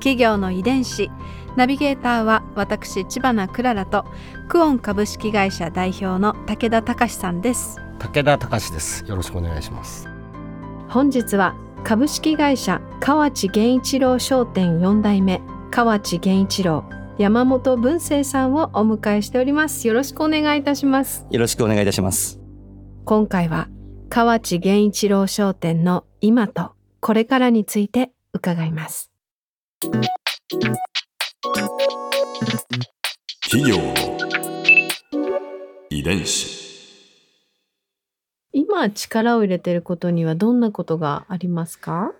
企業の遺伝子ナビゲーターは私、知花クララとクオン株式会社代表の武田隆さんです。武田隆です。よろしくお願いします。本日は株式会社河内源一郎商店4代目河内源一郎山本文成さんをお迎えしております。よろしくお願いいたします。よろしくお願いいたします。今回は河内源一郎商店の今とこれからについて伺います。企業の遺伝子、今力を入れていることにはどんなことがありますか？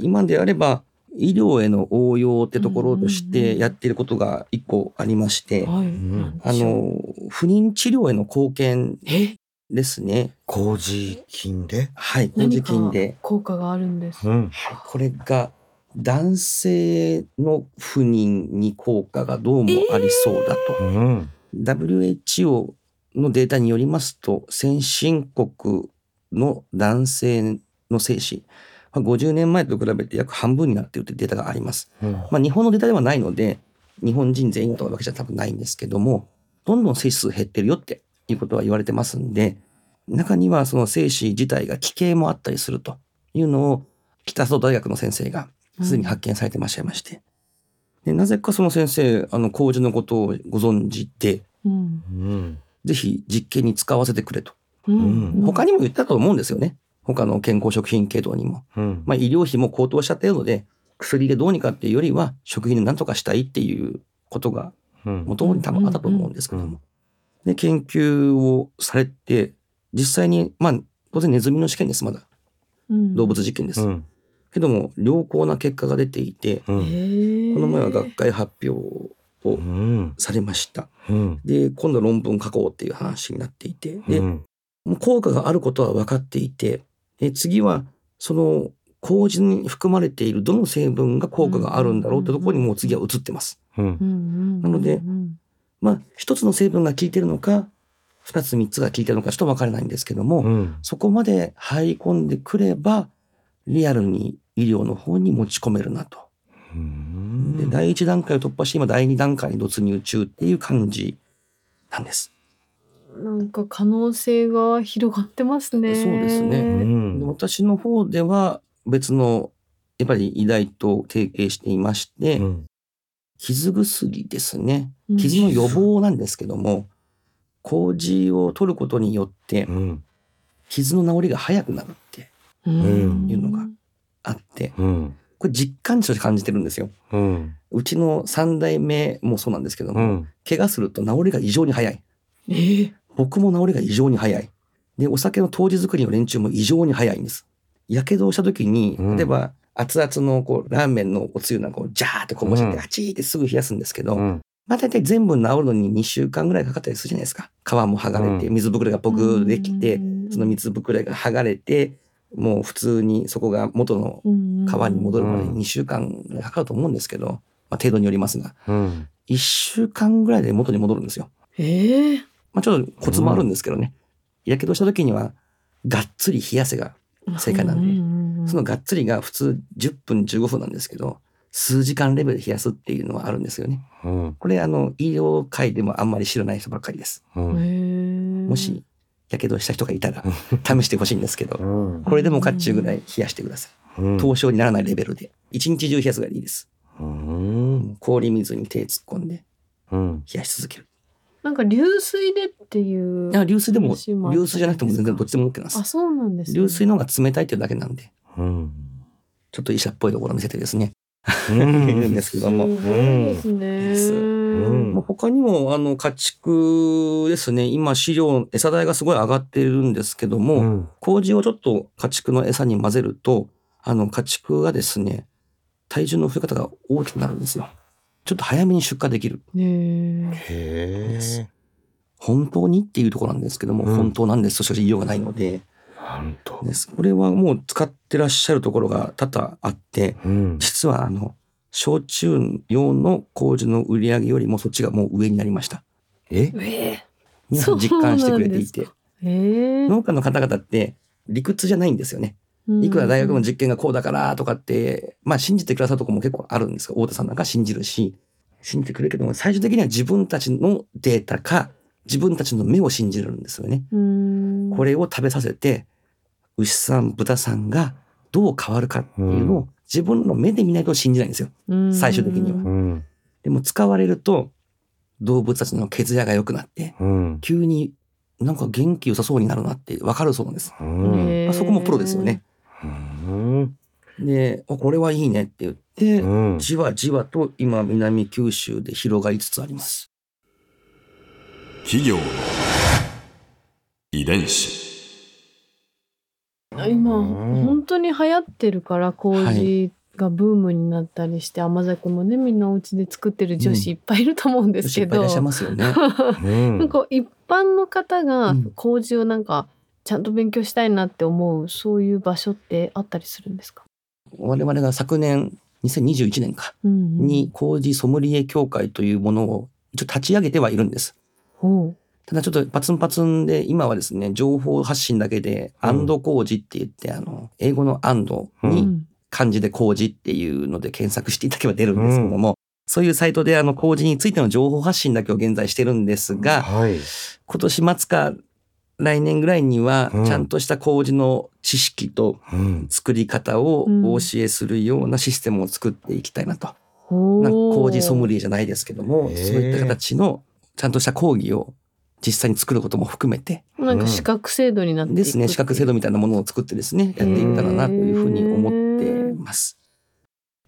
今であれば医療への応用ってところとしてやっていることが1個ありまして、不妊治療への貢献ですね。麹菌で、はい、麹菌で効果があるんです、はい、これが男性の不妊に効果がどうもありそうだと、WHO のデータによりますと、先進国の男性の精子50年前と比べて約半分になっているというデータがあります、日本のデータではないので日本人全員というわけじゃ多分ないんですけども、どんどん精子数減ってるよっていうことは言われてますんで、中にはその精子自体が奇形もあったりするというのを北里大学の先生がすでに発見されていらっしゃいまして、でなぜかその先生、麹のことをご存知で、ぜひ実験に使わせてくれと、他にも言ったと思うんですよね。他の健康食品系統にも、医療費も高騰しちゃってるので、薬でどうにかっていうよりは食品で何とかしたいっていうことが元々に多分あったと思うんですけども、で研究をされて、実際に当然ネズミの試験です。まだ動物実験です、けども良好な結果が出ていて、この前は学会発表をされました、で今度は論文書こうっていう話になっていて、で、効果があることは分かっていて、で次はその麹に含まれているどの成分が効果があるんだろうってところにもう次は移ってます、なので、一つの成分が効いてるのか2つ3つが効いてるのかちょっと分からないんですけども、そこまで入り込んでくればリアルに医療の方に持ち込めるなと。で第1段階を突破して今第2段階に突入中っていう感じなんです。なんか可能性が広がってますね。そうですね、私の方では別のやっぱり医大と提携していまして、傷薬ですね。傷の予防なんですけども、麹を取ることによって、傷の治りが早くなるっていうのがあって、これ実感として感じてるんですよ、うちの3代目もそうなんですけども、怪我すると治りが異常に早い、僕も治りが異常に早いで、お酒の麹作りの連中も異常に早いんです。やけどをした時に、例えば熱々のこうラーメンのおつゆなんかをジャーってこぼしちゃって、あちーってすぐ冷やすんですけど、大体全部治るのに2週間ぐらいかかったりするじゃないですか。皮も剥がれて、水ぶくれがポクできて、その水ぶくれが剥がれて、もう普通にそこが元の皮に戻るまでに2週間ぐらいかかると思うんですけど、程度によりますが、1週間ぐらいで元に戻るんですよ。ちょっとコツもあるんですけどね、やけどした時にはがっつり冷やせが正解なんで、そのがっつりが普通10分15分なんですけど、数時間レベルで冷やすっていうのはあるんですよね、これ医療界でもあんまり知らない人ばっかりです、もしやけどした人がいたら試してほしいんですけど、これでもかっちゅうぐらい冷やしてください、凍傷にならないレベルで一日中冷やすがいいです、氷水に手突っ込んで冷やし続ける。なんか流水でっていう、流水でも流水じゃなくても全然どっちでも OK なんです。あ、そうなんですね。流水の方が冷たいっていうだけなんで、ちょっと医者っぽいところ見せてですね、ですけども、すごいですね。他にも家畜ですね。今飼料餌代がすごい上がっているんですけども、麹をちょっと家畜の餌に混ぜると家畜がですね体重の増え方が大きくなるんですよ。ちょっと早めに出荷できる。へー。本当にっていうところなんですけども、本当なんですとしか言いようがないので、本当です。これはもう使ってらっしゃるところが多々あって、実は焼酎用の麹の売り上げよりもそっちがもう上になりました。皆さん実感してくれていて、農家の方々って理屈じゃないんですよね。いくら大学の実験がこうだからとかって、まあ信じてくださるところも結構あるんですが、太田さんなんか信じるし、信じてくれるけども、最終的には自分たちのデータか、自分たちの目を信じるんですよね。これを食べさせて、牛さん、豚さんがどう変わるかっていうのを自分の目で見ないと信じないんですよ。最終的には。でも使われると、動物たちの血やが良くなって、急になんか元気良さそうになるなって分かるそうなんです。まあ、そこもプロですよね。でこれはいいねって言って、じわじわと今南九州で広がりつつあります。企業の遺伝子、今本当に流行ってるから麹がブームになったりして、甘酒もねみんなお家で作ってる女子いっぱいいると思うんですけど、いっぱいいらっしゃいますよね。なんか一般の方が麹をなんかちゃんと勉強したいなって思う、そういう場所ってあったりするんですか？我々が昨年2021年かに麹ソムリエ協会というものを一応立ち上げてはいるんです。ただちょっとパツンパツンで、今はですね情報発信だけでアンド麹って言って、英語のアンドに漢字で麹っていうので検索していただけば出るんですけども、そういうサイトで麹についての情報発信だけを現在してるんですが、今年末か来年ぐらいにはちゃんとした麹の知識と作り方をお教えするようなシステムを作っていきたいなと、なんか麹ソムリエじゃないですけども、そういった形のちゃんとした講義を実際に作ることも含めて、なんか資格制度になっていくですね、資格制度みたいなものを作ってですね、やっていったらなというふうに思ってます。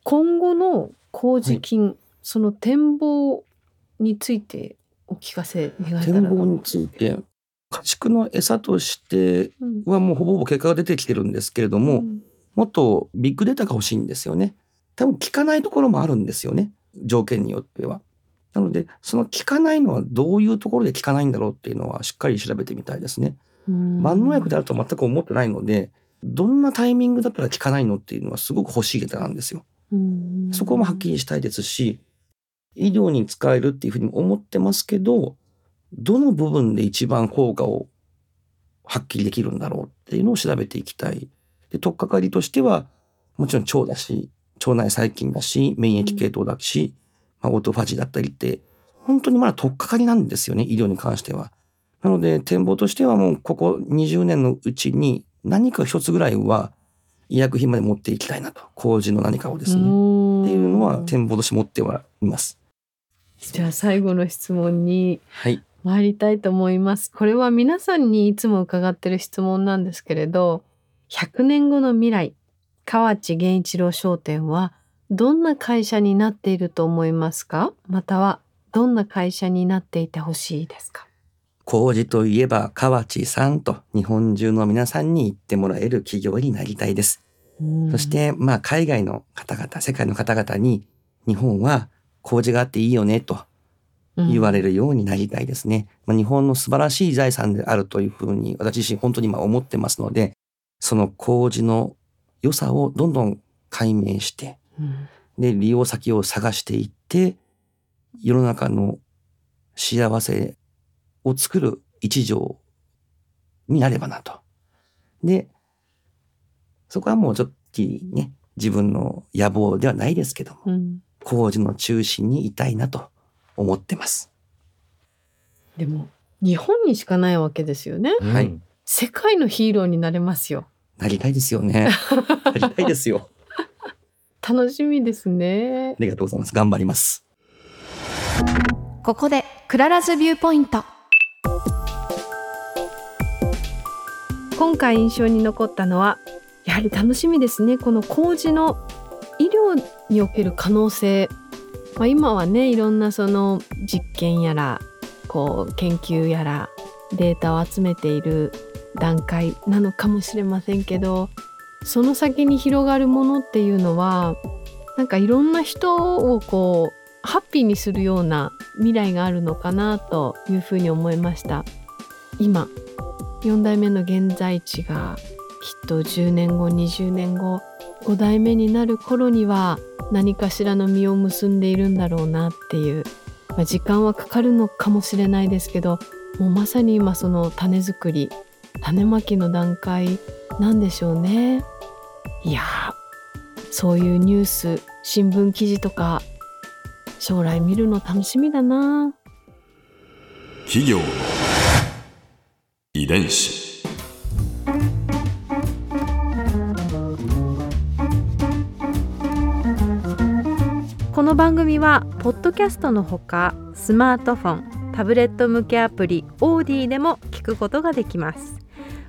今後の麹菌、その展望についてお聞かせ願えたら。展望について、家畜の餌としてはもうほぼほぼ結果が出てきてるんですけれども、もっとビッグデータが欲しいんですよね。多分効かないところもあるんですよね、条件によっては。なのでその効かないのはどういうところで効かないんだろうっていうのはしっかり調べてみたいですね。万能薬であると全く思ってないので、どんなタイミングだったら効かないのっていうのはすごく欲しいデータなんですよ。そこもはっきりしたいですし、医療に使えるっていうふうに思ってますけど、どの部分で一番効果を発揮できるんだろうっていうのを調べていきたい。で、取っかかりとしてはもちろん腸だし、腸内細菌だし、免疫系統だし、オートファジーだったりって、本当にまだ取っかかりなんですよね、医療に関しては。なので展望としてはもうここ20年のうちに何か一つぐらいは医薬品まで持っていきたいなと、麹の何かをですねっていうのは展望として持ってはいます。じゃあ最後の質問に、参りたいと思います。これは皆さんにいつも伺ってる質問なんですけれど、100年後の未来、河内源一郎商店はどんな会社になっていると思いますか？またはどんな会社になっていてほしいですか？麹といえば河内さんと日本中の皆さんに言ってもらえる企業になりたいです。そしてまあ海外の方々、世界の方々に日本は麹があっていいよねと言われるようになりたいですね。日本の素晴らしい財産であるというふうに私自身本当に今思ってますので、その麹の良さをどんどん解明して、で利用先を探していって世の中の幸せを作る一条になればなと。でそこはもうちょっとね、自分の野望ではないですけども、麹の中心にいたいなと思ってます。でも日本にしかないわけですよね、世界のヒーローになれますよ。なりたいですよね。なりたいですよ。楽しみですね。ありがとうございます。頑張ります。ここでクララズビューポイント。今回印象に残ったのはやはり楽しみですね、この麹の医療における可能性。今はね、いろんなその実験やらこう研究やらデータを集めている段階なのかもしれませんけど、その先に広がるものっていうのはなんかいろんな人をこうハッピーにするような未来があるのかなというふうに思いました。今4代目の現在地がきっと10年後20年後5代目になる頃には何かしらの実を結んでいるんだろうなっていう、時間はかかるのかもしれないですけど、もうまさに今その種作り種まきの段階なんでしょうね。いやそういうニュース新聞記事とか将来見るの楽しみだな。企業の遺伝子。この番組はポッドキャストのほかスマートフォンタブレット向けアプリオーディでも聞くことができます。